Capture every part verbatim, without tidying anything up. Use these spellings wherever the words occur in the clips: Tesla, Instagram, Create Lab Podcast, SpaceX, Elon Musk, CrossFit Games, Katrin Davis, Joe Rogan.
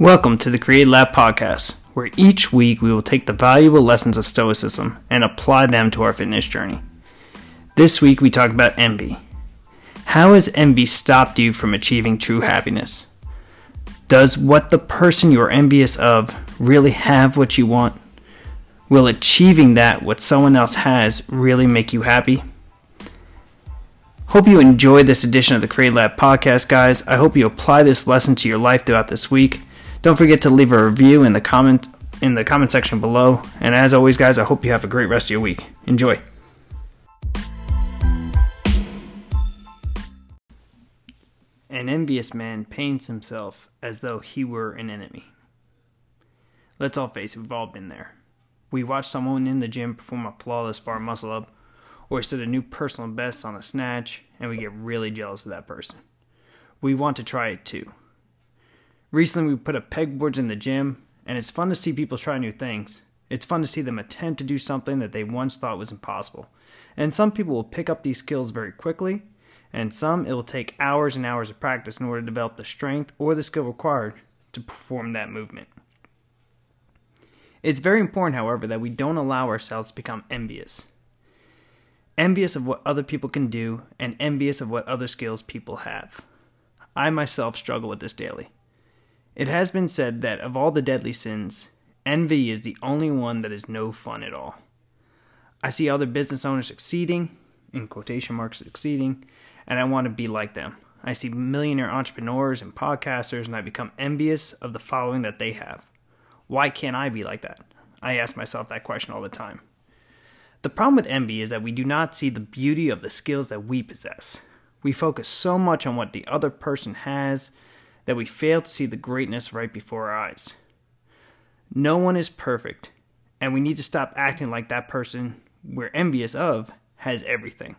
Welcome to the Create Lab Podcast, where each week we will take the valuable lessons of Stoicism and apply them to our fitness journey. This week we talk about envy. How has envy stopped you from achieving true happiness? Does what the person you are envious of really have what you want? Will achieving that what someone else has really make you happy? Hope you enjoyed this edition of the Create Lab Podcast, guys. I hope you apply this lesson to your life throughout this week. Don't forget to leave a review in the comment in the comment section below. And as always, guys, I hope you have a great rest of your week. Enjoy. An envious man pains himself as though he were an enemy. Let's all face it, we've all been there. We watch someone in the gym perform a flawless bar muscle up or set a new personal best on a snatch, and we get really jealous of that person. We want to try it too. Recently, we put up pegboards in the gym, and it's fun to see people try new things. It's fun to see them attempt to do something that they once thought was impossible. And some people will pick up these skills very quickly, and some it will take hours and hours of practice in order to develop the strength or the skill required to perform that movement. It's very important, however, that we don't allow ourselves to become envious. Envious of what other people can do, and envious of what other skills people have. I myself struggle with this daily. It has been said that of all the deadly sins, envy is the only one that is no fun at all. I see other business owners succeeding, in quotation marks succeeding, and I want to be like them. I see millionaire entrepreneurs and podcasters, and I become envious of the following that they have. Why can't I be like that? I ask myself that question all the time. The problem with envy is that we do not see the beauty of the skills that we possess. We focus so much on what the other person has that we fail to see the greatness right before our eyes. No one is perfect, and we need to stop acting like that person we're envious of has everything.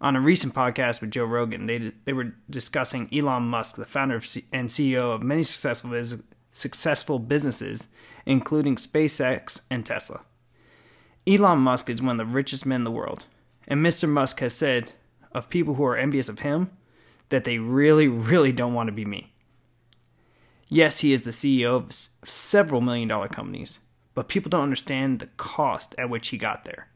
On a recent podcast with Joe Rogan, they they were discussing Elon Musk, the founder of C- and C E O of many successful biz- successful businesses, including SpaceX and Tesla. Elon Musk is one of the richest men in the world, and Mister Musk has said of people who are envious of him, that they really, really don't want to be me. Yes, he is the C E O of several million dollar companies, but people don't understand the cost at which he got there.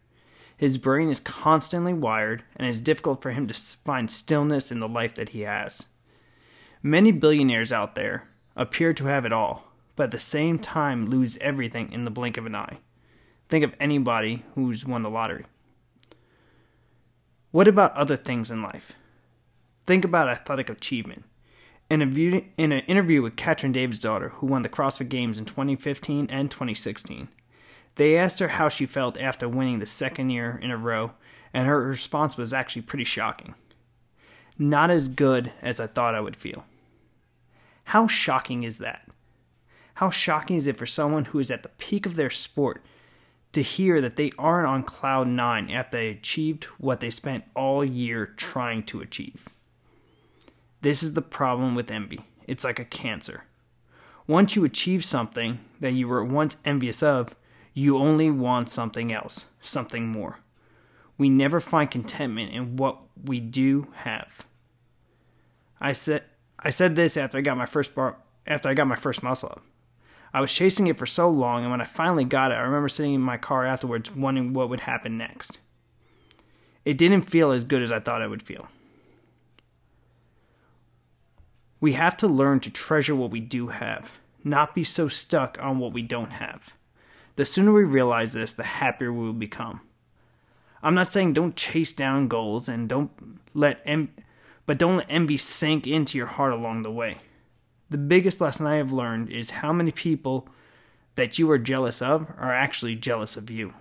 His brain is constantly wired, and it's difficult for him to find stillness in the life that he has. Many billionaires out there appear to have it all, but at the same time lose everything in the blink of an eye. Think of anybody who's won the lottery. What about other things in life? Think about athletic achievement. In, a view, in an interview with Katrin Davis' daughter, who won the CrossFit Games in twenty fifteen and twenty sixteen, they asked her how she felt after winning the second year in a row, and her response was actually pretty shocking. Not as good as I thought I would feel. How shocking is that? How shocking is it for someone who is at the peak of their sport to hear that they aren't on cloud nine after they achieved what they spent all year trying to achieve? This is the problem with envy. It's like a cancer. Once you achieve something that you were once envious of, you only want something else, something more. We never find contentment in what we do have. I said I said this after I got my first bar, after I got my first muscle up. I was chasing it for so long, and when I finally got it, I remember sitting in my car afterwards wondering what would happen next. It didn't feel as good as I thought it would feel. We have to learn to treasure what we do have, not be so stuck on what we don't have. The sooner we realize this, the happier we will become. I'm not saying don't chase down goals and don't let em- but don't let envy sink into your heart along the way. The biggest lesson I have learned is how many people that you are jealous of are actually jealous of you.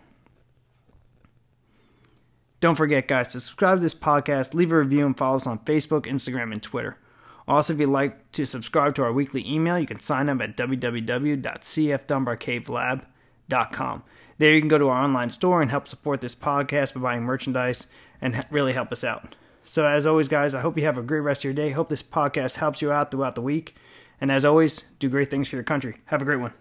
Don't forget, guys, to subscribe to this podcast, leave a review, and follow us on Facebook, Instagram, and Twitter. Also, if you'd like to subscribe to our weekly email, you can sign up at w w w dot c f dunbar cave lab dot com. There you can go to our online store and help support this podcast by buying merchandise and really help us out. So as always, guys, I hope you have a great rest of your day. Hope this podcast helps you out throughout the week. And as always, do great things for your country. Have a great one.